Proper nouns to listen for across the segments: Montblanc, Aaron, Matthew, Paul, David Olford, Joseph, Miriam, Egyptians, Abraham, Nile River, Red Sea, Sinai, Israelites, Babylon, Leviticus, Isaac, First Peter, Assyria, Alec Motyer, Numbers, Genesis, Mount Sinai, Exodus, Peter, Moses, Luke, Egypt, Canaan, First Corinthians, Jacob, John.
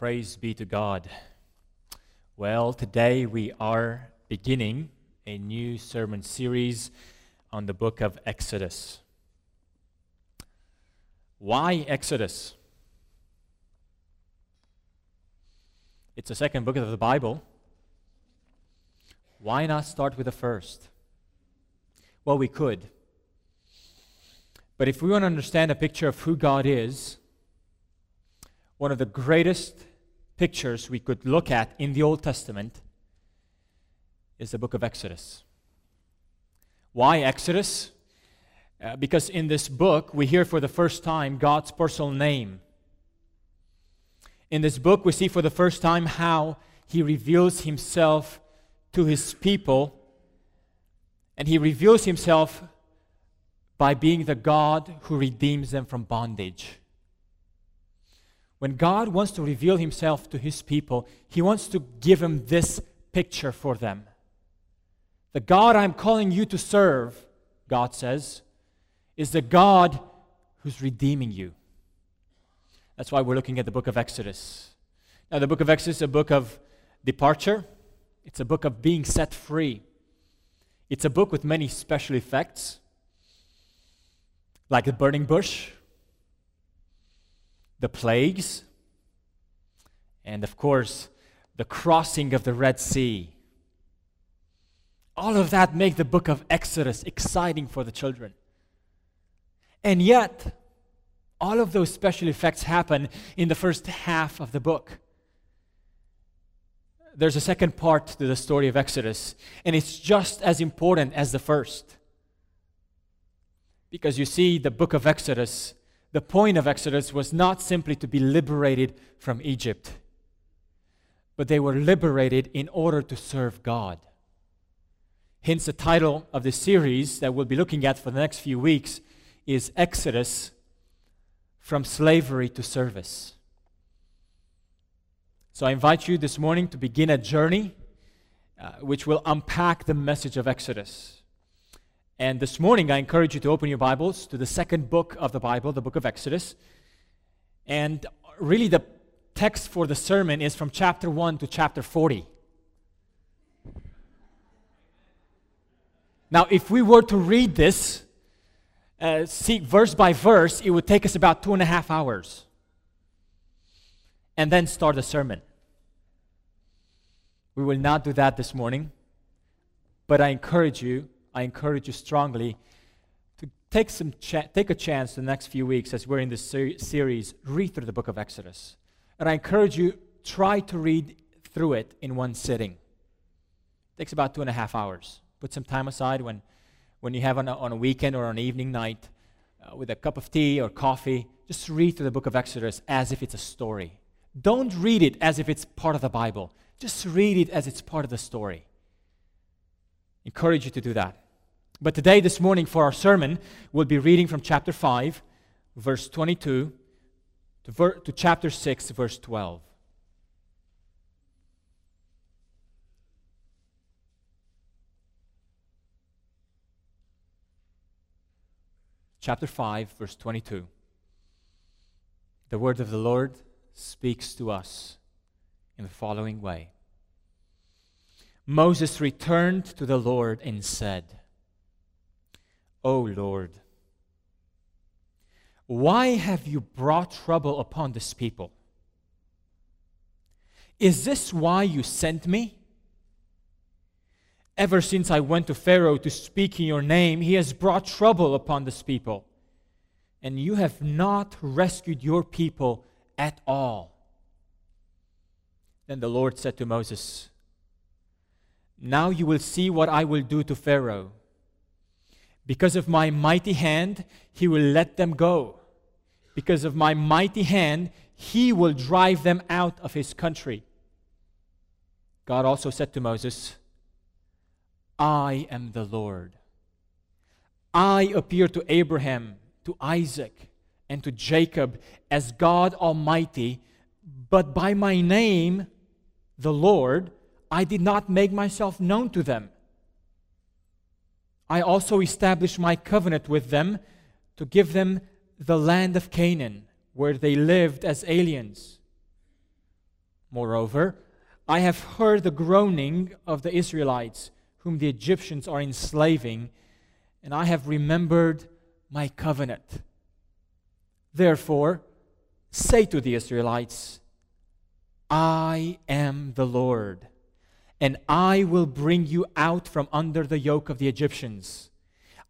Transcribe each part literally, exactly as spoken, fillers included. Praise be to God. Well, today we are beginning a new sermon series on the book of Exodus. Why Exodus? It's the second book of the Bible. Why not start with the first? Well, we could. But if we want to understand a picture of who God is, one of the greatest pictures we could look at in the Old Testament is the book of Exodus. Why Exodus? Uh, because in this book, we hear for the first time God's personal name. In this book, we see for the first time how He reveals Himself to His people, and He reveals Himself by being the God who redeems them from bondage. When God wants to reveal Himself to His people, He wants to give them this picture for them. The God I'm calling you to serve, God says, is the God who's redeeming you. That's why we're looking at the book of Exodus. Now, the book of Exodus is a book of departure. It's a book of being set free. It's a book with many special effects, like the burning bush, the plagues, and of course, the crossing of the Red Sea. All of that make the book of Exodus exciting for the children. And yet, all of those special effects happen in the first half of the book. There's a second part to the story of Exodus, and it's just as important as the first. Because you see, the book of Exodus, the point of Exodus was not simply to be liberated from Egypt, but they were liberated in order to serve God. Hence, the title of the series that we'll be looking at for the next few weeks is Exodus, from slavery to service. So I invite you this morning to begin a journey uh, which will unpack the message of Exodus. And this morning, I encourage you to open your Bibles to the second book of the Bible, the book of Exodus. And really, the text for the sermon is from chapter one to chapter forty. Now, if we were to read this, uh, see, verse by verse, it would take us about two and a half hours. And then start the sermon. We will not do that this morning. But I encourage you I encourage you strongly to take some cha- take a chance the next few weeks as we're in this ser- series, read through the book of Exodus. And I encourage you, try to read through it in one sitting. It takes about two and a half hours. Put some time aside when, when you have on a, on a weekend or an evening night uh, with a cup of tea or coffee. Just read through the book of Exodus as if it's a story. Don't read it as if it's part of the Bible. Just read it as it's part of the story. Encourage you to do that. But today, this morning, for our sermon, we'll be reading from chapter five, verse twenty-two, to, ver- to chapter six, verse twelve. Chapter five, verse twenty-two. The word of the Lord speaks to us in the following way. Moses returned to the Lord and said, O Lord, why have you brought trouble upon this people? Is this why you sent me? Ever since I went to Pharaoh to speak in your name, he has brought trouble upon this people, and you have not rescued your people at all. Then the Lord said to Moses, Now you will see what I will do to Pharaoh. Because of my mighty hand, he will let them go. Because of my mighty hand, he will drive them out of his country. God also said to Moses, I am the Lord. I appeared to Abraham, to Isaac, and to Jacob as God Almighty, but by my name, the Lord, I did not make myself known to them. I also established my covenant with them to give them the land of Canaan, where they lived as aliens. Moreover, I have heard the groaning of the Israelites, whom the Egyptians are enslaving, and I have remembered my covenant. Therefore, say to the Israelites, I am the Lord, and I will bring you out from under the yoke of the Egyptians.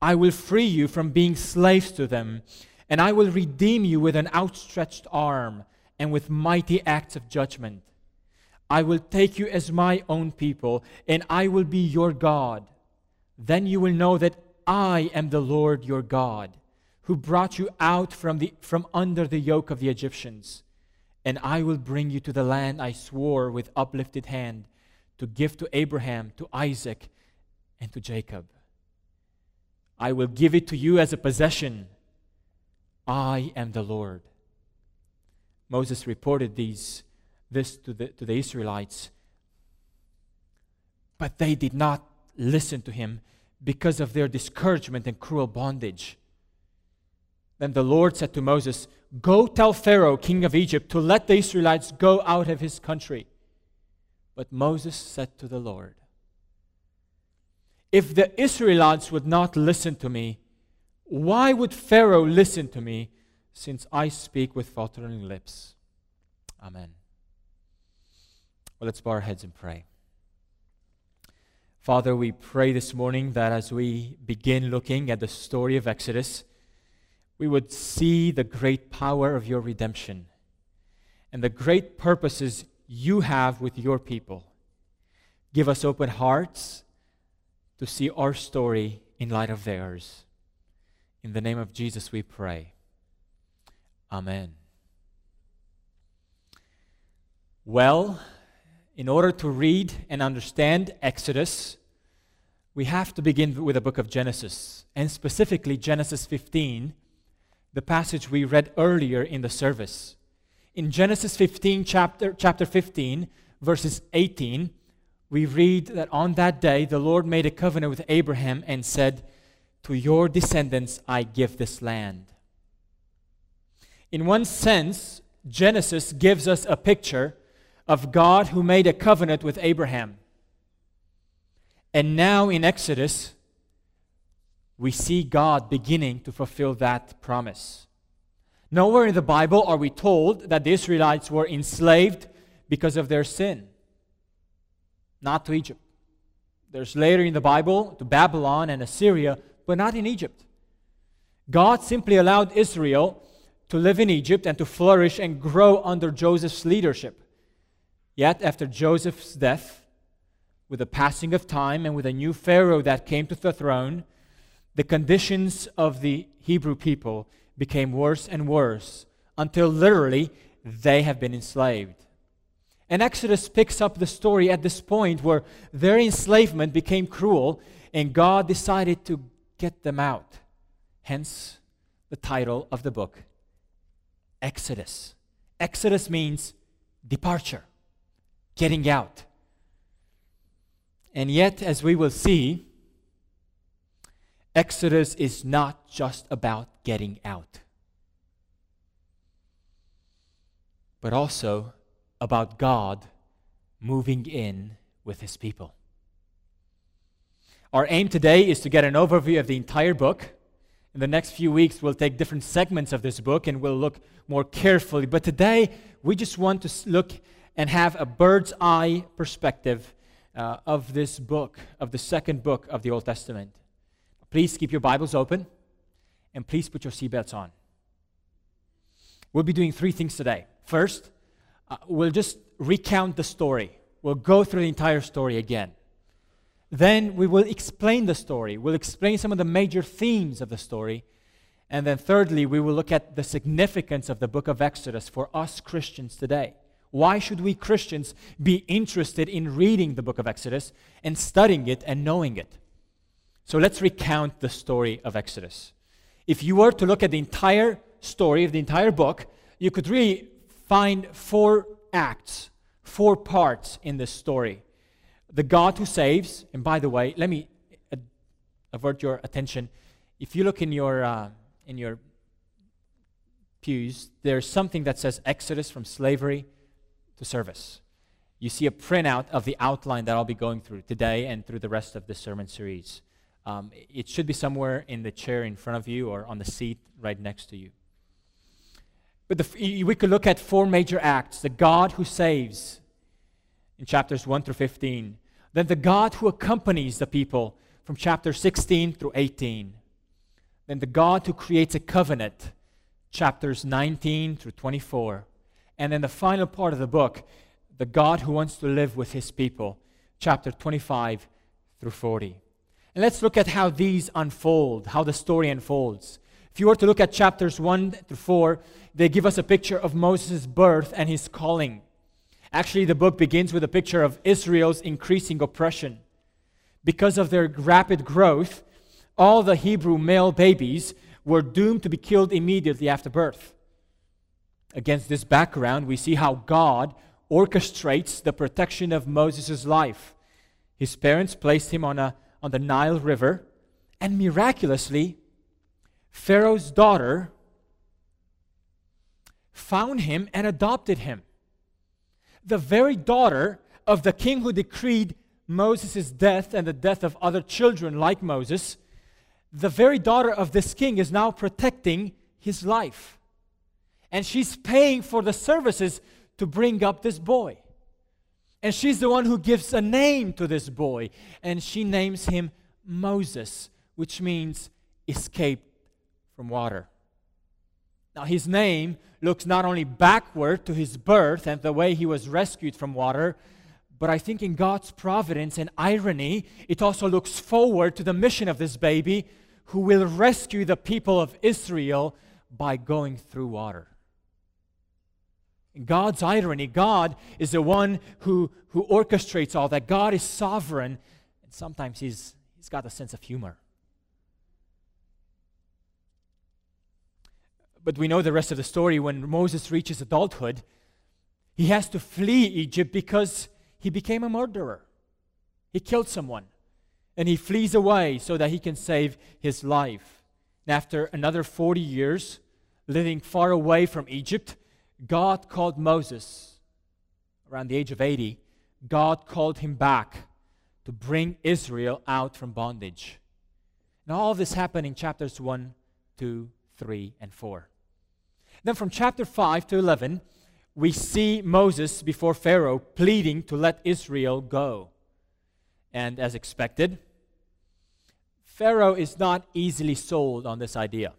I will free you from being slaves to them, and I will redeem you with an outstretched arm and with mighty acts of judgment. I will take you as my own people, and I will be your God. Then you will know that I am the Lord your God, who brought you out from, the, from under the yoke of the Egyptians. And I will bring you to the land I swore with uplifted hand to give to Abraham, to Isaac, and to Jacob. I will give it to you as a possession. I am the Lord. Moses reported these this to the, to the Israelites, but they did not listen to him because of their discouragement and cruel bondage. Then the Lord said to Moses, Go tell Pharaoh, king of Egypt, to let the Israelites go out of his country. But Moses said to the Lord, If the Israelites would not listen to me, why would Pharaoh listen to me, since I speak with faltering lips? Amen. Well, let's bow our heads and pray. Father, we pray this morning that as we begin looking at the story of Exodus, we would see the great power of your redemption and the great purposes you have with your people. Give us open hearts to see our story in light of theirs. In the name of Jesus we pray. Amen. Well, in order to read and understand Exodus, we have to begin with the book of Genesis, and specifically Genesis fifteen, the passage we read earlier in the service. In Genesis fifteen, chapter, chapter fifteen, verses eighteen, we read that on that day the Lord made a covenant with Abraham and said, To your descendants I give this land. In one sense, Genesis gives us a picture of God who made a covenant with Abraham. And now in Exodus, we see God beginning to fulfill that promise. Nowhere in the Bible are we told that the Israelites were enslaved because of their sin. Not to Egypt. There's later in the Bible to Babylon and Assyria, but not in Egypt. God simply allowed Israel to live in Egypt and to flourish and grow under Joseph's leadership. Yet, after Joseph's death, with the passing of time and with a new Pharaoh that came to the throne, the conditions of the Hebrew people became worse and worse until literally they have been enslaved. And Exodus picks up the story at this point where their enslavement became cruel and God decided to get them out. Hence, the title of the book, Exodus. Exodus means departure. Getting out. And yet, as we will see, Exodus is not just about getting out, but also about God moving in with His people. Our aim today is to get an overview of the entire book. In the next few weeks, we'll take different segments of this book and we'll look more carefully. But today, we just want to look and have a bird's eye perspective uh, of this book, of the second book of the Old Testament. Please keep your Bibles open, and please put your seatbelts on. We'll be doing three things today. First, uh, we'll just recount the story. We'll go through the entire story again. Then we will explain the story. We'll explain some of the major themes of the story. And then thirdly, we will look at the significance of the book of Exodus for us Christians today. Why should we Christians be interested in reading the book of Exodus and studying it and knowing it? So let's recount the story of Exodus. If you were to look at the entire story of the entire book, you could really find four acts, four parts in this story. The God who saves, and by the way, let me avert your attention. If you look in your uh, in your pews, there's something that says Exodus from slavery to service. you see a printout of the outline that I'll be going through today and through the rest of the sermon series. Um, it should be somewhere in the chair in front of you or on the seat right next to you. But the, we could look at four major acts. The God who saves in chapters one through fifteen. Then the God who accompanies the people from chapter sixteen through eighteen. Then the God who creates a covenant, chapters nineteen through twenty-four. And then the final part of the book, the God who wants to live with his people, chapter twenty-five through forty. And let's look at how these unfold, how the story unfolds. If you were to look at chapters one through four, they give us a picture of Moses' birth and his calling. Actually, the book begins with a picture of Israel's increasing oppression. Because of their rapid growth, all the Hebrew male babies were doomed to be killed immediately after birth. Against this background, we see how God orchestrates the protection of Moses' life. His parents placed him on, a, on the Nile River, and miraculously, Pharaoh's daughter found him and adopted him. The very daughter of the king who decreed Moses' death and the death of other children like Moses, the very daughter of this king is now protecting his life. And she's paying for the services to bring up this boy. And she's the one who gives a name to this boy. And she names him Moses, which means escaped from water. Now his name looks not only backward to his birth and the way he was rescued from water, but I think in God's providence and irony, it also looks forward to the mission of this baby who will rescue the people of Israel by going through water. In God's irony, God is the one who, who orchestrates all that. God is sovereign, and sometimes he's, he's got a sense of humor. But we know the rest of the story. When Moses reaches adulthood, he has to flee Egypt because he became a murderer. He killed someone, and he flees away so that he can save his life. And after another forty years, living far away from Egypt, God called Moses, around the age of eighty, God called him back to bring Israel out from bondage. Now all this happened in chapters one, two, three, and four. Then from chapter five to eleven, we see Moses before Pharaoh pleading to let Israel go. And as expected, Pharaoh is not easily sold on this idea.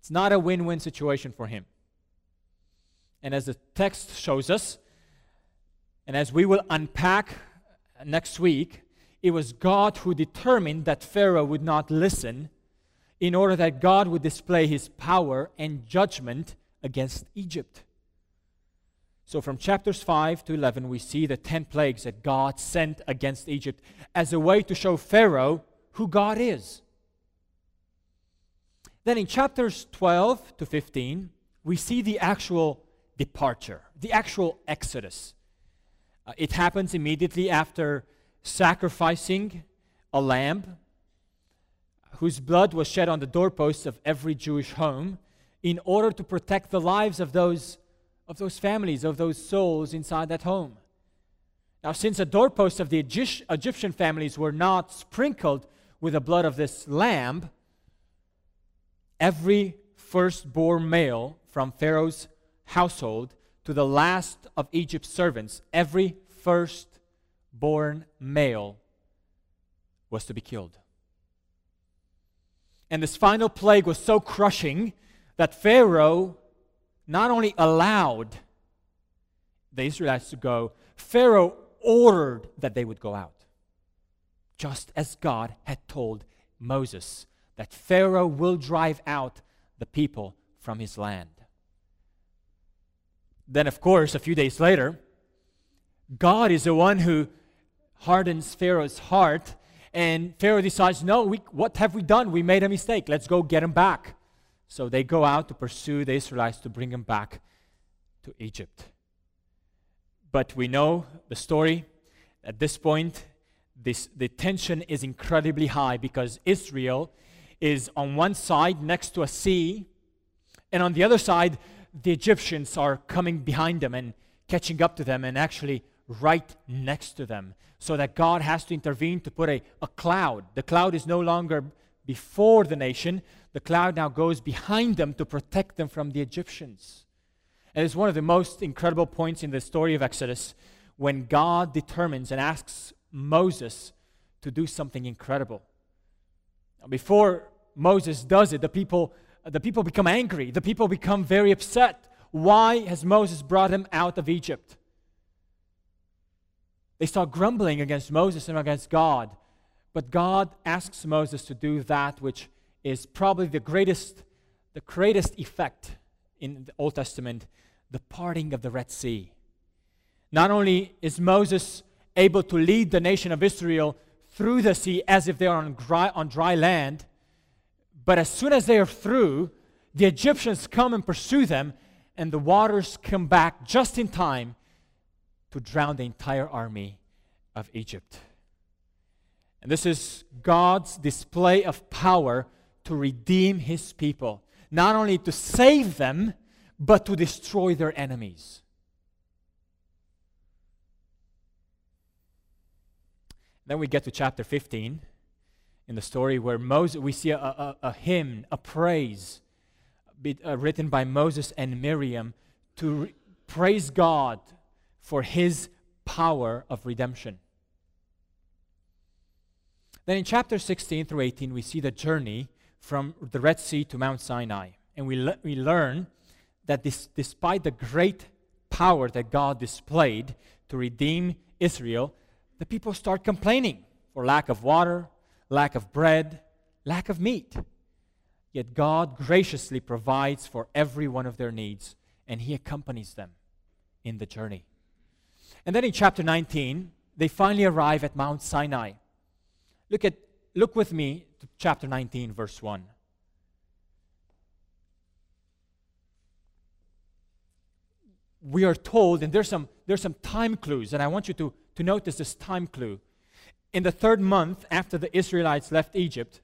It's not a win-win situation for him. And as the text shows us, and as we will unpack next week, it was God who determined that Pharaoh would not listen in order that God would display his power and judgment against Egypt. So from chapters five to eleven, we see the ten plagues that God sent against Egypt as a way to show Pharaoh who God is. Then in chapters twelve to fifteen, we see the actual departure, the actual exodus. Uh, it happens immediately after sacrificing a lamb whose blood was shed on the doorposts of every Jewish home in order to protect the lives of those, of those families, of those souls inside that home. Now, since the doorposts of the Egyptian families were not sprinkled with the blood of this lamb, every firstborn male from Pharaoh's household to the last of Egypt's servants, every firstborn male was to be killed. And this final plague was so crushing that Pharaoh not only allowed the Israelites to go, Pharaoh ordered that they would go out, just as God had told Moses that Pharaoh will drive out the people from his land. Then, of course, a few days later, God is the one who hardens Pharaoh's heart, and Pharaoh decides, no, we, what have we done? We made a mistake. Let's go get him back. So they go out to pursue the Israelites to bring them back to Egypt. But we know the story. At this point, this, the tension is incredibly high because Israel is on one side next to a sea, and on the other side, the Egyptians are coming behind them and catching up to them and actually right next to them, so that God has to intervene to put a, a cloud. The cloud is no longer before the nation. The cloud now goes behind them to protect them from the Egyptians. And it's one of the most incredible points in the story of Exodus, when God determines and asks Moses to do something incredible. Now, before Moses does it, the people, the people become angry. The people become very upset. Why has Moses brought him out of Egypt? They start grumbling against Moses and against God. But God asks Moses to do that which is probably the greatest, the greatest effect in the Old Testament, the parting of the Red Sea. Not only is Moses able to lead the nation of Israel through the sea as if they are on dry, on dry land, but as soon as they are through, the Egyptians come and pursue them, and the waters come back just in time to drown the entire army of Egypt. And this is God's display of power to redeem His people, not only to save them, but to destroy their enemies. Then we get to chapter fifteen, in the story where Moses, we see a, a, a hymn, a praise uh, written by Moses and Miriam to re- praise God for His power of redemption. Then in chapter sixteen through eighteen, we see the journey from the Red Sea to Mount Sinai. And we, le- we learn that this, despite the great power that God displayed to redeem Israel, the people start complaining for lack of water, lack of bread, lack of meat. Yet God graciously provides for every one of their needs, and He accompanies them in the journey. And then in chapter nineteen, they finally arrive at Mount Sinai. Look at, look with me to chapter nineteen, verse one. We are told, and there's some, there's some time clues, and I want you to To notice this time clue. In the third month after the Israelites left Egypt,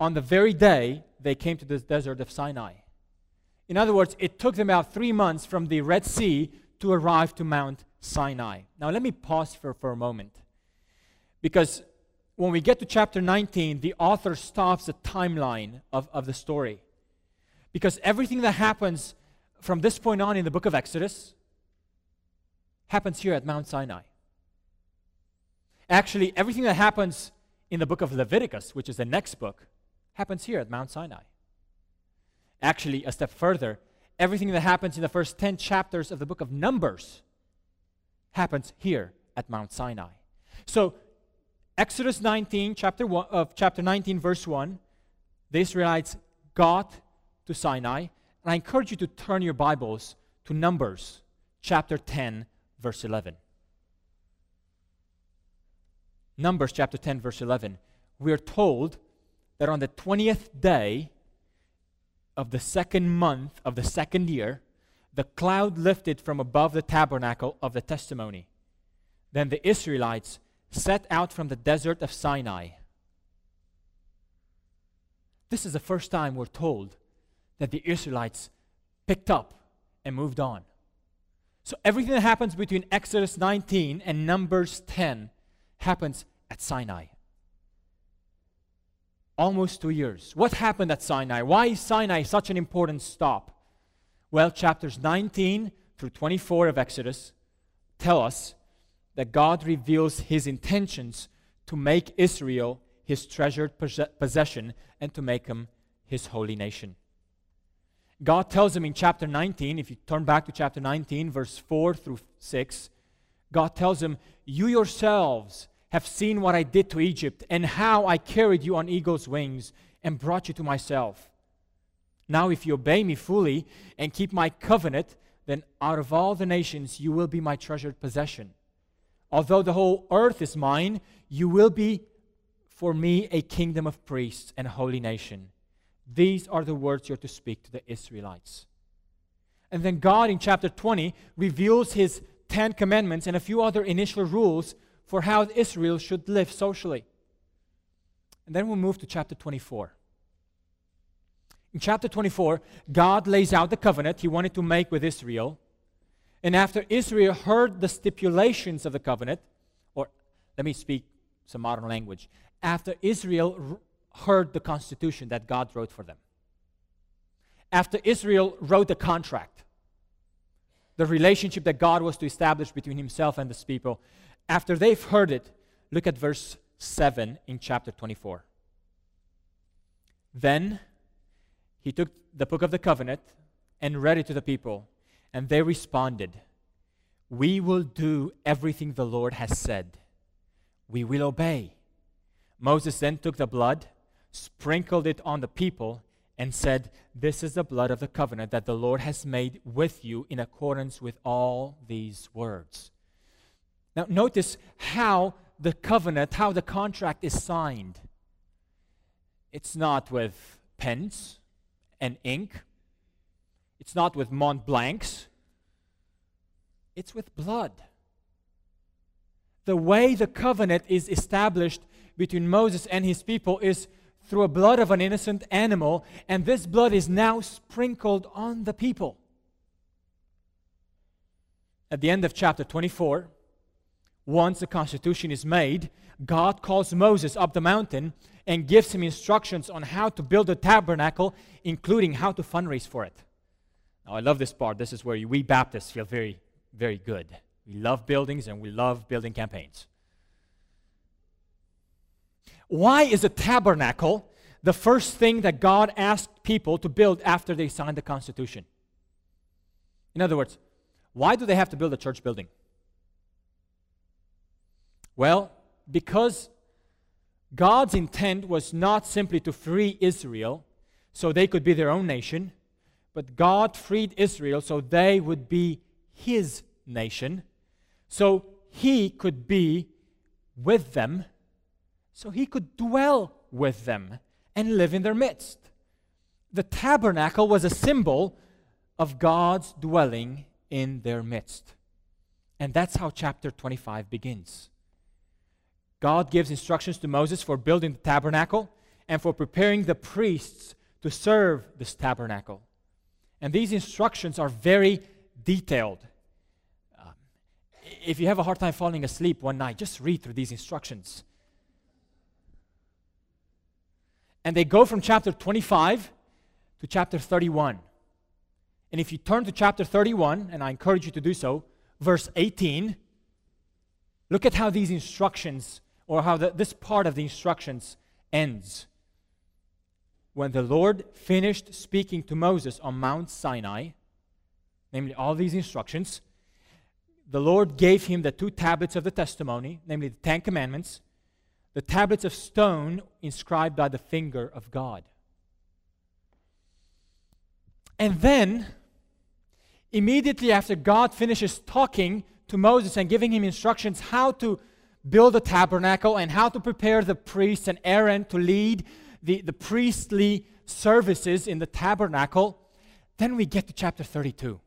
on the very day they came to the desert of Sinai. In other words, it took them about three months from the Red Sea to arrive to Mount Sinai. Now let me pause for, for a moment, because when we get to chapter nineteen, the author stops the timeline of, of the story, because everything that happens from this point on in the book of Exodus happens here at Mount Sinai. Actually, everything that happens in the book of Leviticus, which is the next book, happens here at Mount Sinai. Actually, a step further, everything that happens in the first ten chapters of the book of Numbers happens here at Mount Sinai. So, Exodus nineteen, chapter one, of chapter nineteen, verse one, the Israelites got to Sinai, and I encourage you to turn your Bibles to Numbers, chapter ten, verse eleven. Numbers chapter ten, verse eleven. We are told that on the twentieth day of the second month of the second year, the cloud lifted from above the tabernacle of the testimony. Then the Israelites set out from the desert of Sinai. This is the first time we're told that the Israelites picked up and moved on. So everything that happens between Exodus nineteen and Numbers ten happens at Sinai. Almost two years. What happened at Sinai? Why is Sinai such an important stop? Well, chapters nineteen through twenty-four of Exodus tell us that God reveals His intentions to make Israel His treasured pos- possession and to make him His holy nation. God tells him in chapter nineteen, if you turn back to chapter nineteen, verse four through six, God tells him, "You yourselves have seen what I did to Egypt and how I carried you on eagle's wings and brought you to myself. Now if you obey me fully and keep my covenant, then out of all the nations you will be my treasured possession. Although the whole earth is mine, you will be for me a kingdom of priests and a holy nation. These are the words you're to speak to the Israelites." And then God in chapter twenty reveals His Ten Commandments and a few other initial rules for how Israel should live socially. And then we move to chapter twenty-four. In chapter twenty-four, God lays out the covenant He wanted to make with Israel. And after Israel heard the stipulations of the covenant, or let me speak some modern language, after Israel heard the constitution that God wrote for them, after Israel wrote the contract, the relationship that God was to establish between himself and his people, after they've heard it, look at verse seven in chapter twenty-four. Then he took the book of the covenant and read it to the people, and they responded, "We will do everything the Lord has said. We will obey." Moses then took the blood, sprinkled it on the people, and said, "This is the blood of the covenant that the Lord has made with you in accordance with all these words." Now notice how the covenant, how the contract is signed. It's not with pens and ink. It's not with Montblancs. It's with blood. The way the covenant is established between Moses and his people is through a blood of an innocent animal, and this blood is now sprinkled on the people. At the end of chapter twenty-four, once the constitution is made, God calls Moses up the mountain and gives him instructions on how to build a tabernacle, including how to fundraise for it. Now, I love this part. This is where we Baptists feel very, very good. We love buildings and we love building campaigns. Why is a tabernacle the first thing that God asked people to build after they signed the Constitution? In other words, why do they have to build a church building? Well, because God's intent was not simply to free Israel so they could be their own nation, but God freed Israel so they would be His nation, so He could be with them, so He could dwell with them and live in their midst. The tabernacle was a symbol of God's dwelling in their midst. And that's how chapter twenty-five begins. God gives instructions to Moses for building the tabernacle and for preparing the priests to serve this tabernacle. And these instructions are very detailed. Um, if you have a hard time falling asleep one night, just read through these instructions. And they go from chapter twenty-five to chapter thirty-one. And if you turn to chapter thirty-one, and I encourage you to do so, verse eighteen, look at how these instructions, or how the, this part of the instructions ends. When the Lord finished speaking to Moses on Mount Sinai, namely all these instructions, the Lord gave him the two tablets of the testimony, namely the Ten Commandments, the tablets of stone inscribed by the finger of God. And then, immediately after God finishes talking to Moses and giving him instructions how to build a tabernacle and how to prepare the priests and Aaron to lead the, the priestly services in the tabernacle, then we get to chapter thirty-two.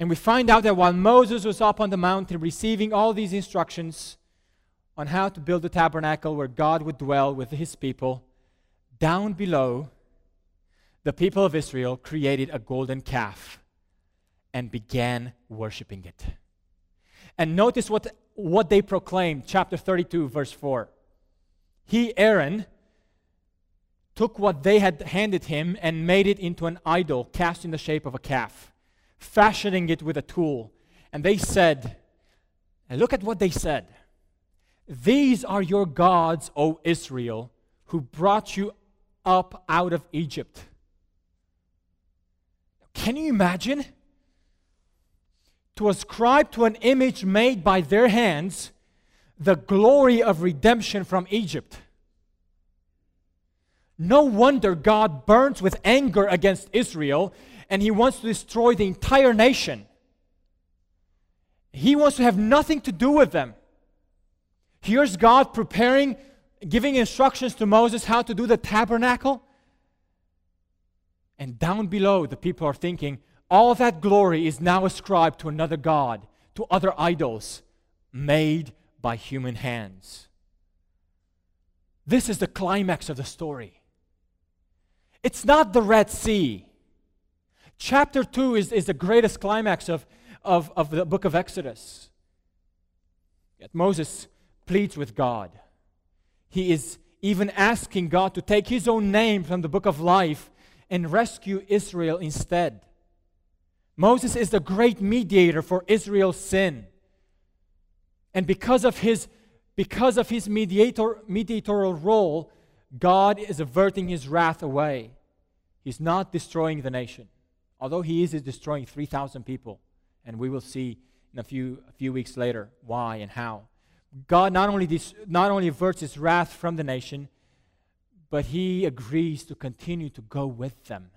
And we find out that while Moses was up on the mountain receiving all these instructions on how to build a tabernacle where God would dwell with His people, down below, the people of Israel created a golden calf and began worshiping it. And notice what, what they proclaimed, chapter thirty-two, verse four. He, Aaron, took what they had handed him and made it into an idol cast in the shape of a calf, fashioning it with a tool. And they said, and look at what they said, "These are your gods, O Israel, who brought you up out of Egypt." Can you imagine? To ascribe to an image made by their hands the glory of redemption from Egypt. No wonder God burns with anger against Israel, and He wants to destroy the entire nation. He wants to have nothing to do with them. Here's God preparing, giving instructions to Moses how to do the tabernacle. And down below, the people are thinking, all that glory is now ascribed to another god, to other idols made by human hands. This is the climax of the story. It's not the Red Sea. Chapter two is, is the greatest climax of, of, of the book of Exodus. Yet Moses pleads with God. He is even asking God to take his own name from the book of life and rescue Israel instead. Moses is the great mediator for Israel's sin. And because of his, because of his mediator, mediatorial role, God is averting his wrath away. He's not destroying the nation, although he is destroying three thousand people. And we will see in a few, a few weeks later why and how. God not only, dis, not only averts his wrath from the nation, but he agrees to continue to go with them.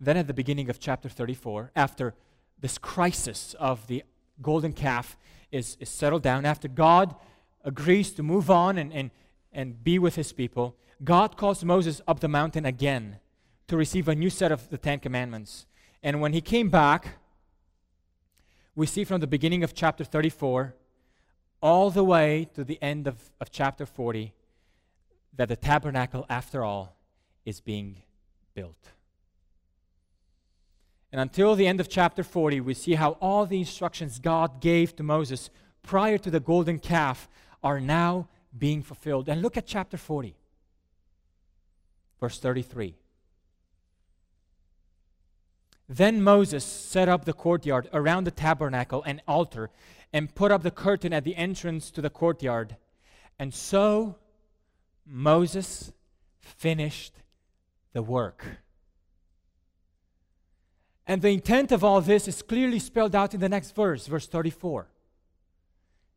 Then at the beginning of chapter thirty-four, after this crisis of the golden calf is, is settled down, after God agrees to move on and, and, and be with his people, God calls Moses up the mountain again to receive a new set of the Ten Commandments. And when he came back, we see from the beginning of chapter thirty-four all the way to the end of, of chapter forty that the tabernacle, after all, is being built. And until the end of chapter forty, we see how all the instructions God gave to Moses prior to the golden calf are now being fulfilled. And look at chapter forty, verse thirty-three. Then Moses set up the courtyard around the tabernacle and altar and put up the curtain at the entrance to the courtyard. And so Moses finished the work. And the intent of all this is clearly spelled out in the next verse, verse thirty-four.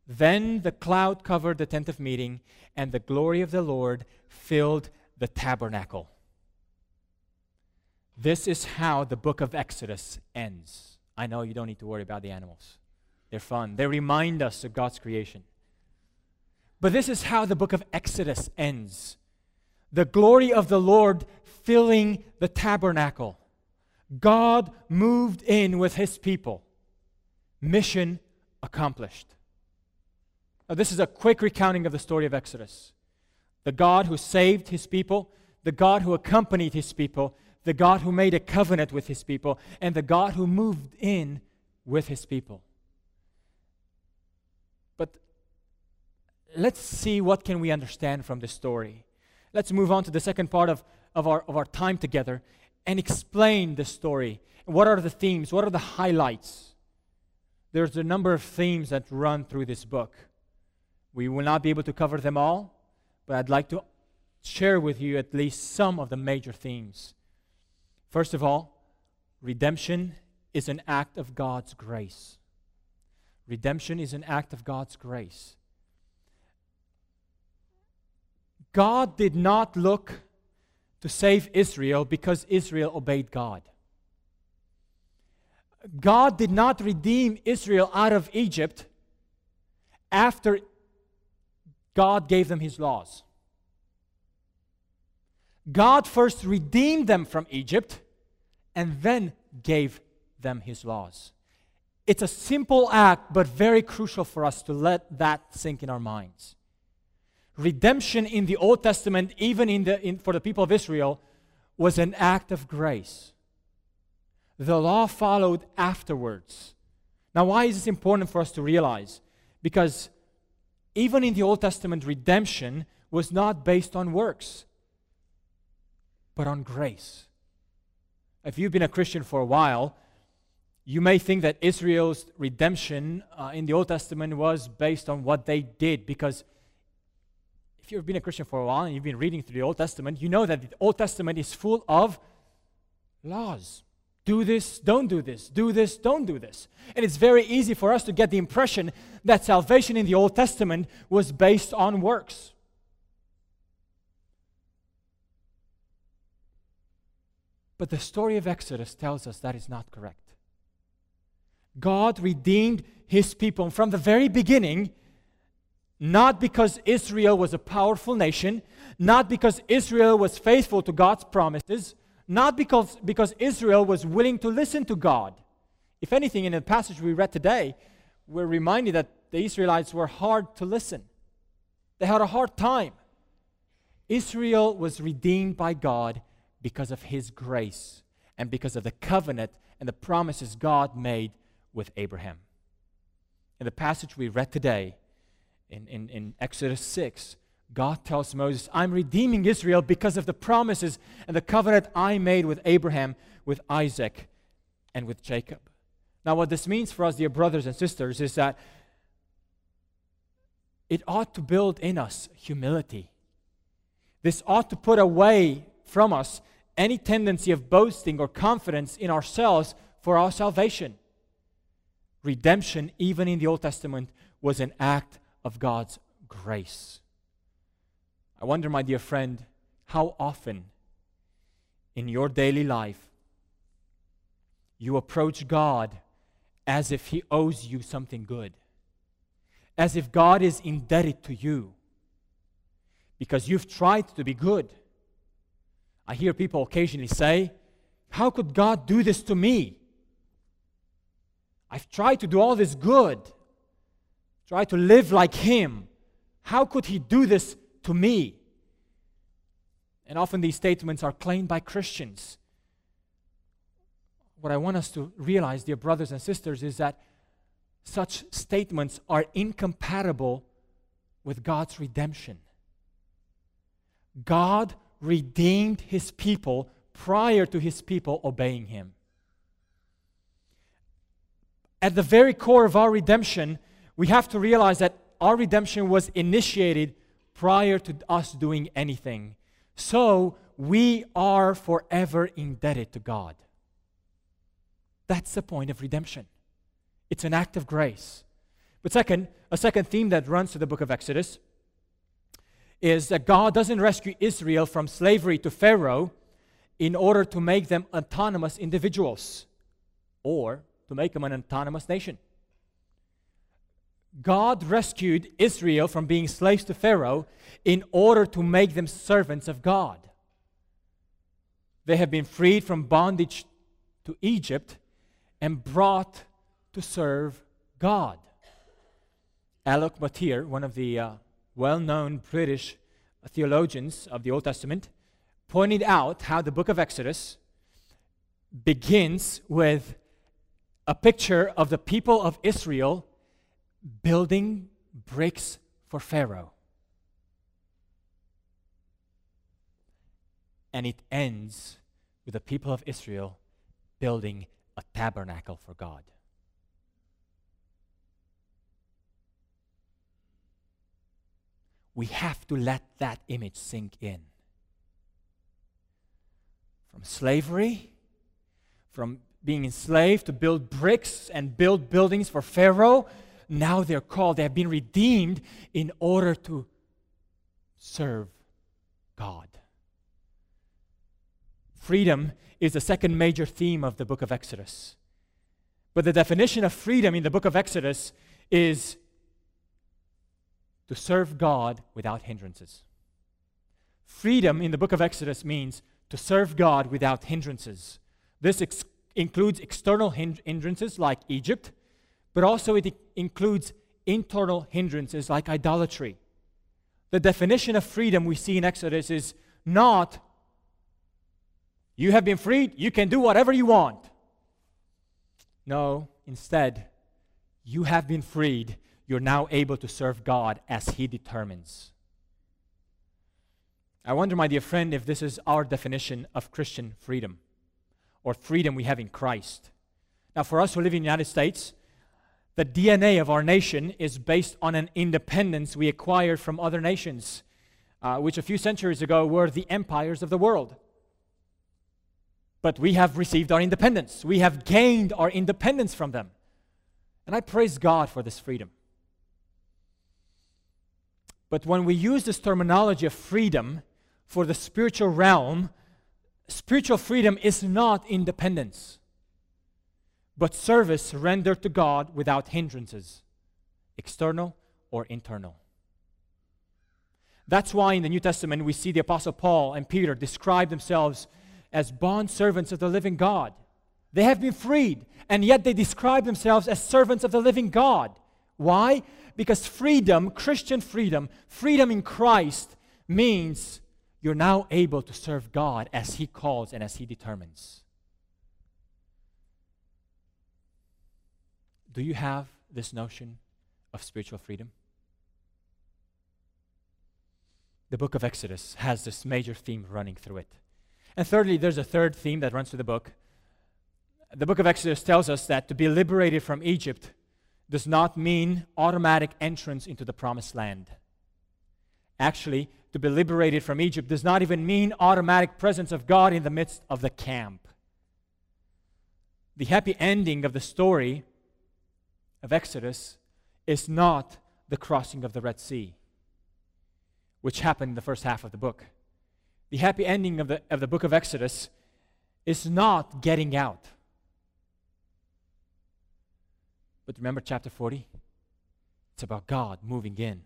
Then the cloud covered the tent of meeting, and the glory of the Lord filled the tabernacle. This is how the book of Exodus ends. I know you don't need to worry about the animals. They're fun. They remind us of God's creation. But this is how the book of Exodus ends. The glory of the Lord filling the tabernacle. God moved in with his people. Mission accomplished. Now, this is a quick recounting of the story of Exodus. The God who saved his people, the God who accompanied his people, the God who made a covenant with his people, and the God who moved in with his people. But let's see what can we understand from this story. Let's move on to the second part of, of, our, of our time together and explain the story. What are the themes? What are the highlights? There's a number of themes that run through this book. We will not be able to cover them all, but I'd like to share with you at least some of the major themes. First of all, redemption is an act of God's grace. Redemption is an act of God's grace. God did not look to save Israel because Israel obeyed God. God did not redeem Israel out of Egypt after God gave them his laws. God first redeemed them from Egypt and then gave them his laws. It's a simple act, but very crucial for us to let that sink in our minds. Redemption in the Old Testament, even in the, in, for the people of Israel, was an act of grace. The law followed afterwards. Now, why is this important for us to realize? Because even in the Old Testament, redemption was not based on works, but on grace. If you've been a Christian for a while, you may think that Israel's redemption uh, in the Old Testament was based on what they did, because if you've been a Christian for a while and you've been reading through the Old Testament, you know that the Old Testament is full of laws. Do this, don't do this. Do this, don't do this. And it's very easy for us to get the impression that salvation in the Old Testament was based on works. But the story of Exodus tells us that is not correct. God redeemed his people from the very beginning, not because Israel was a powerful nation, not because Israel was faithful to God's promises, not because, because Israel was willing to listen to God. If anything, in the passage we read today, we're reminded that the Israelites were hard to listen. They had a hard time. Israel was redeemed by God because of his grace and because of the covenant and the promises God made with Abraham. In the passage we read today, in, in, in Exodus six, God tells Moses, I'm redeeming Israel because of the promises and the covenant I made with Abraham, with Isaac, and with Jacob. Now, what this means for us, dear brothers and sisters, is that it ought to build in us humility. This ought to put away from us any tendency of boasting or confidence in ourselves for our salvation. Redemption, even in the Old Testament, was an act of God's grace. I wonder, my dear friend, how often in your daily life you approach God as if He owes you something good, as if God is indebted to you because you've tried to be good. I hear people occasionally say, how could God do this to me? I've tried to do all this good, tried to live like Him. How could He do this to me? And often these statements are claimed by Christians. What I want us to realize, dear brothers and sisters, is that such statements are incompatible with God's redemption. God redeemed His people prior to His people obeying Him. At the very core of our redemption, we have to realize that our redemption was initiated prior to us doing anything. So we are forever indebted to God. That's the point of redemption. It's an act of grace. But second, a second theme that runs through the book of Exodus is that God doesn't rescue Israel from slavery to Pharaoh in order to make them autonomous individuals or to make them an autonomous nation. God rescued Israel from being slaves to Pharaoh in order to make them servants of God. They have been freed from bondage to Egypt and brought to serve God. Alec Motyer, one of the uh, well-known British theologians of the Old Testament, pointed out how the book of Exodus begins with a picture of the people of Israel building bricks for Pharaoh. And it ends with the people of Israel building a tabernacle for God. We have to let that image sink in. From slavery, from being enslaved to build bricks and build buildings for Pharaoh, now they're called, they have been redeemed in order to serve God. Freedom is the second major theme of the book of Exodus. But the definition of freedom in the book of Exodus is to serve God without hindrances. Freedom in the book of Exodus means to serve God without hindrances. This ex- includes external hind- hindrances like Egypt, but also it includes internal hindrances like idolatry. The definition of freedom we see in Exodus is not, you have been freed, you can do whatever you want. No, instead, you have been freed. You're now able to serve God as He determines. I wonder, my dear friend, if this is our definition of Christian freedom or freedom we have in Christ. Now, for us who live in the United States, the D N A of our nation is based on an independence we acquired from other nations, uh, which a few centuries ago were the empires of the world. But we have received our independence. We have gained our independence from them. And I praise God for this freedom. But when we use this terminology of freedom for the spiritual realm, spiritual freedom is not independence, but service rendered to God without hindrances, external or internal. That's why in the New Testament we see the Apostle Paul and Peter describe themselves as bond servants of the living God. They have been freed, and yet they describe themselves as servants of the living God. Why? Because freedom, Christian freedom, freedom in Christ means you're now able to serve God as He calls and as He determines. Do you have this notion of spiritual freedom? The book of Exodus has this major theme running through it. And thirdly, there's a third theme that runs through the book. The book of Exodus tells us that to be liberated from Egypt does not mean automatic entrance into the promised land. Actually, to be liberated from Egypt does not even mean automatic presence of God in the midst of the camp. The happy ending of the story of Exodus is not the crossing of the Red Sea, which happened in the first half of the book. The happy ending of the, of the book of Exodus is not getting out. But remember chapter forty? It's about God moving in.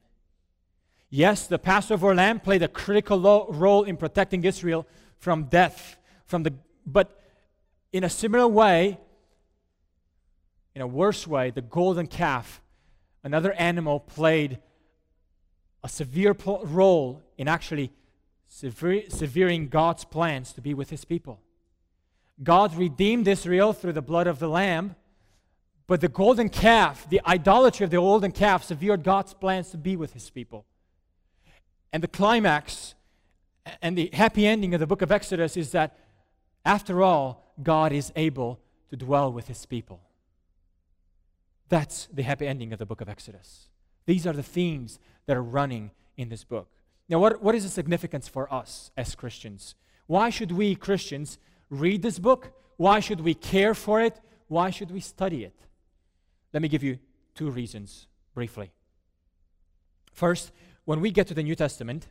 Yes, the Passover lamb played a critical role in protecting Israel from death, from the, but in a similar way, in a worse way, the golden calf, another animal, played a severe role in actually severing God's plans to be with His people. God redeemed Israel through the blood of the lamb, but the golden calf, the idolatry of the golden calf, severed God's plans to be with His people. And the climax and the happy ending of the book of Exodus is that, after all, God is able to dwell with His people. That's the happy ending of the book of Exodus. These are the themes that are running in this book. Now, what, what is the significance for us as Christians? Why should we Christians read this book? Why should we care for it? Why should we study it? Let me give you two reasons briefly. First, when we get to the New Testament,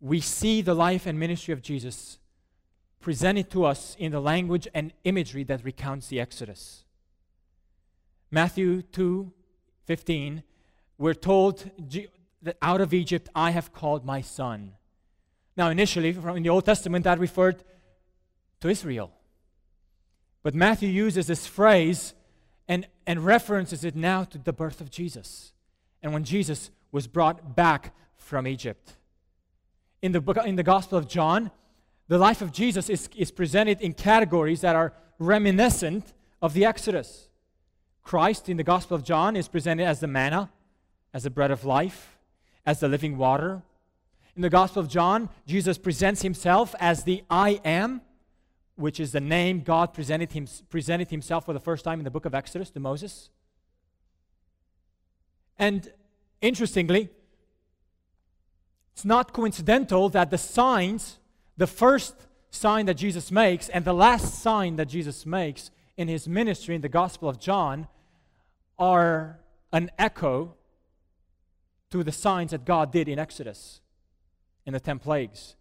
we see the life and ministry of Jesus presented to us in the language and imagery that recounts the Exodus. Matthew two fifteen, we're told that out of Egypt I have called my son. Now, initially, from in the Old Testament, that referred to Israel. But Matthew uses this phrase and, and references it now to the birth of Jesus, and when Jesus was brought back from Egypt. In the book, in the Gospel of John, the life of Jesus is, is presented in categories that are reminiscent of the Exodus. Christ in the Gospel of John is presented as the manna, as the bread of life, as the living water. In the Gospel of John, Jesus presents Himself as the I Am, which is the name God presented, him, presented Himself for the first time in the book of Exodus to Moses. And interestingly, it's not coincidental that the signs, the first sign that Jesus makes and the last sign that Jesus makes in His ministry in the Gospel of John are an echo to the signs that God did in Exodus, in the ten plagues.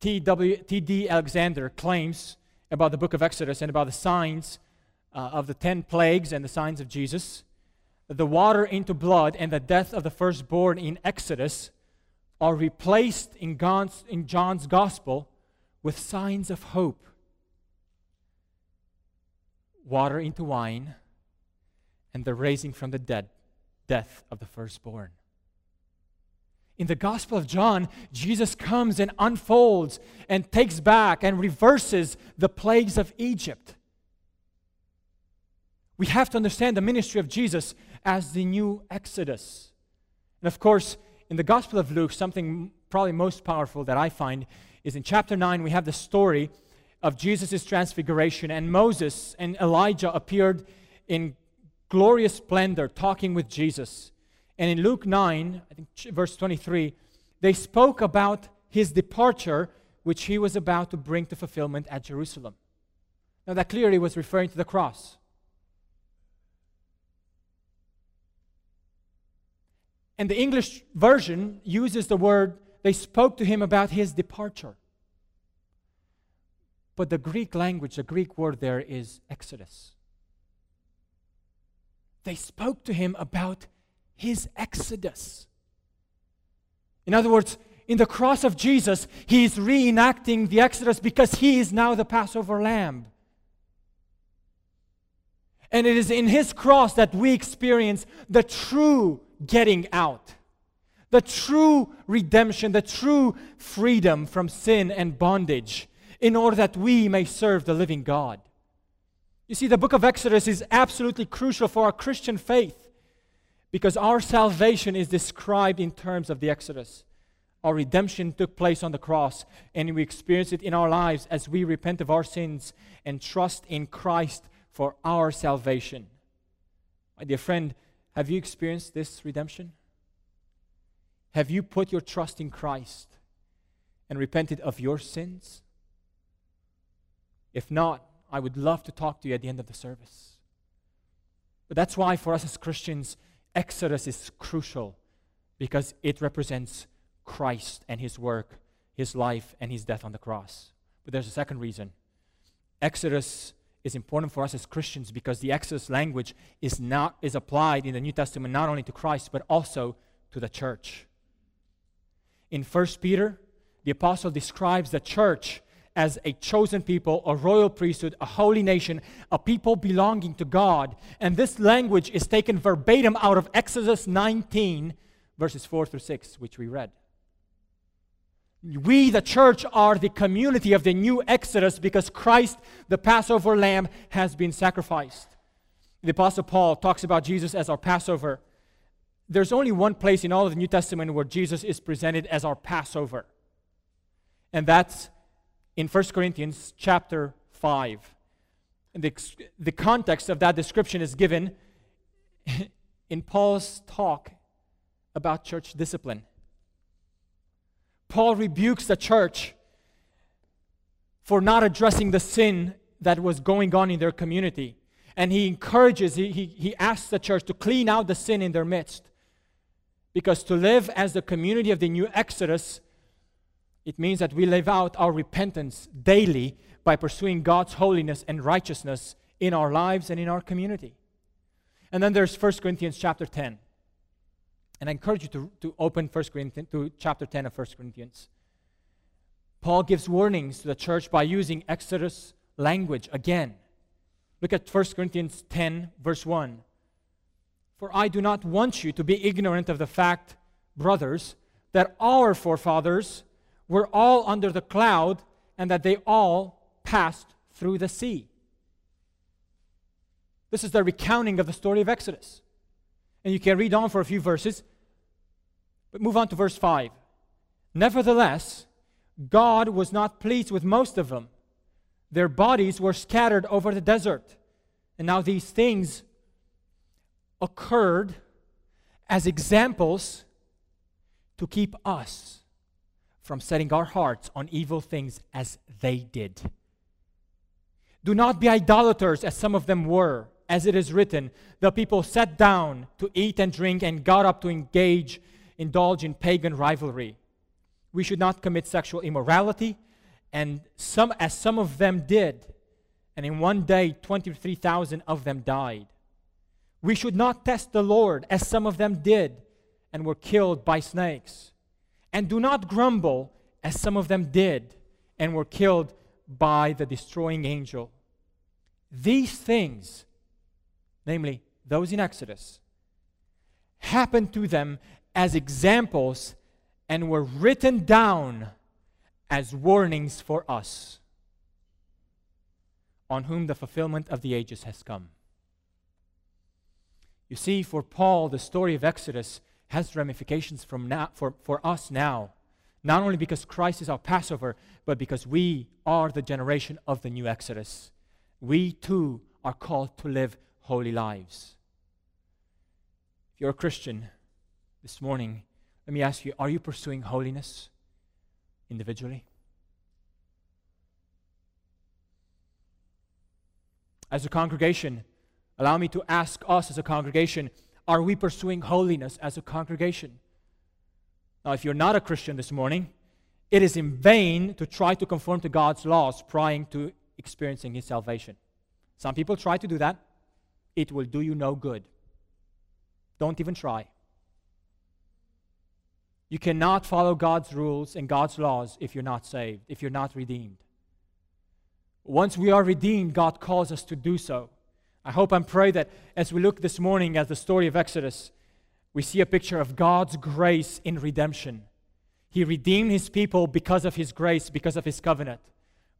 T D Alexander claims about the book of Exodus and about the signs uh, of the ten plagues and the signs of Jesus, that the water into blood and the death of the firstborn in Exodus are replaced in, God's, in John's Gospel with signs of hope. Water into wine and the raising from the dead, death of the firstborn. In the Gospel of John, Jesus comes and unfolds and takes back and reverses the plagues of Egypt. We have to understand the ministry of Jesus as the new Exodus. And of course, in the Gospel of Luke, something probably most powerful that I find is in chapter nine, we have the story of Jesus' transfiguration, and Moses and Elijah appeared in glorious splendor talking with Jesus. And in Luke nine, I think verse twenty-three, they spoke about His departure, which He was about to bring to fulfillment at Jerusalem. Now that clearly was referring to the cross. And the English version uses the word, they spoke to Him about His departure. But the Greek language, the Greek word there is Exodus. They spoke to Him about His exodus. In other words, in the cross of Jesus, He is reenacting the Exodus because He is now the Passover lamb. And it is in His cross that we experience the true getting out, The true redemption, the true freedom from sin and bondage, in order that we may serve the living God. You see, the book of Exodus is absolutely crucial for our Christian faith, because our salvation is described in terms of the Exodus. Our redemption took place on the cross, and we experience it in our lives as we repent of our sins and trust in Christ for our salvation. My dear friend, have you experienced this redemption? Have you put your trust in Christ and repented of your sins? If not, I would love to talk to you at the end of the service. But that's why for us as Christians, Exodus is crucial, because it represents Christ and His work, His life, and His death on the cross. But there's a second reason. Exodus is important for us as Christians because the Exodus language is, not, is applied in the New Testament not only to Christ, but also to the church. In First Peter, the apostle describes the church as a chosen people, a royal priesthood, a holy nation, a people belonging to God. And this language is taken verbatim out of Exodus nineteen, verses four through six, which we read. We, the church, are the community of the new Exodus because Christ, the Passover lamb, has been sacrificed. The Apostle Paul talks about Jesus as our Passover. There's only one place in all of the New Testament where Jesus is presented as our Passover. And that's in First Corinthians chapter five. And the, the context of that description is given in Paul's talk about church discipline. Paul rebukes the church for not addressing the sin that was going on in their community. And he encourages, he, he, he asks the church to clean out the sin in their midst. Because to live as the community of the new Exodus, it means that we live out our repentance daily by pursuing God's holiness and righteousness in our lives and in our community. And then there's First Corinthians chapter ten. And I encourage you to, to open First Corinthians to chapter ten of First Corinthians. Paul gives warnings to the church by using Exodus language again. Look at First Corinthians ten, verse one. For I do not want you to be ignorant of the fact, brothers, that our forefathers were all under the cloud, and that they all passed through the sea. This is the recounting of the story of Exodus. And you can read on for a few verses, but move on to verse five. Nevertheless, God was not pleased with most of them. Their bodies were scattered over the desert. And now these things occurred as examples to keep us from setting our hearts on evil things as they did. Do not be idolaters as some of them were. As it is written, the people sat down to eat and drink and got up to engage, indulge in pagan rivalry. We should not commit sexual immorality, and some, as some of them did, and in one day twenty-three thousand of them died. We should not test the Lord, as some of them did, and were killed by snakes. And do not grumble, as some of them did, and were killed by the destroying angel. These things, namely, those in Exodus, happened to them as examples and were written down as warnings for us, on whom the fulfillment of the ages has come. You see, for Paul, the story of Exodus has ramifications from now, for, for us now, not only because Christ is our Passover, but because we are the generation of the new Exodus. We too are called to live holy lives. If you're a Christian this morning, let me ask you, are you pursuing holiness individually? As a congregation, allow me to ask us as a congregation, are we pursuing holiness as a congregation? Now, if you're not a Christian this morning, it is in vain to try to conform to God's laws, prior to experiencing His salvation. Some people try to do that. It will do you no good. Don't even try. You cannot follow God's rules and God's laws if you're not saved, if you're not redeemed. Once we are redeemed, God calls us to do so. I hope and pray that as we look this morning at the story of Exodus, we see a picture of God's grace in redemption. He redeemed his people because of his grace, because of his covenant.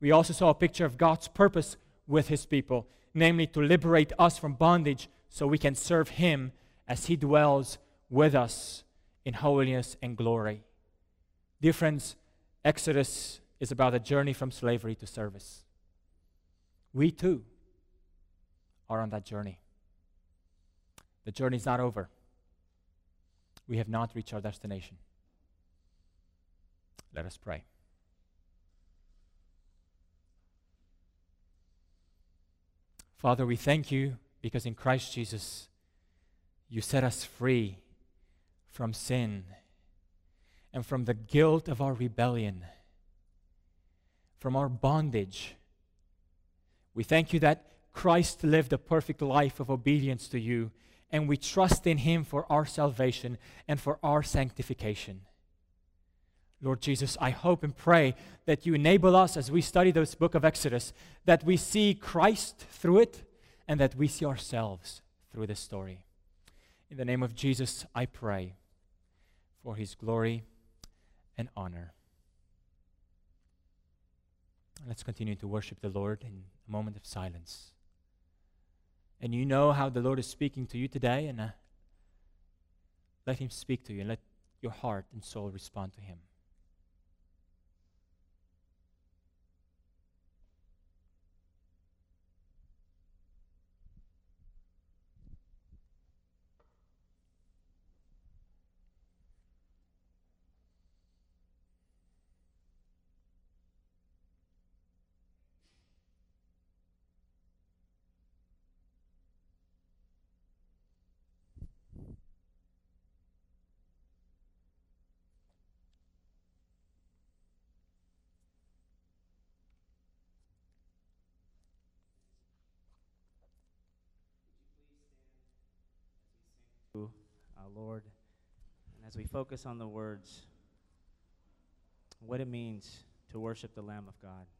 We also saw a picture of God's purpose with his people, namely to liberate us from bondage so we can serve him as he dwells with us in holiness and glory. Dear friends, Exodus is about a journey from slavery to service. We too are on that journey. The journey is not over. We have not reached our destination. Let us pray. Father, we thank you because in Christ Jesus, you set us free from sin and from the guilt of our rebellion, from our bondage. We thank you that Christ lived a perfect life of obedience to you, and we trust in him for our salvation and for our sanctification. Lord Jesus, I hope and pray that you enable us as we study this book of Exodus, that we see Christ through it and that we see ourselves through this story. In the name of Jesus, I pray for his glory and honor. Let's continue to worship the Lord in a moment of silence. And you know how the Lord is speaking to you today, and uh, let him speak to you, and let your heart and soul respond to him. Lord, and as we focus on the words, what it means to worship the Lamb of God.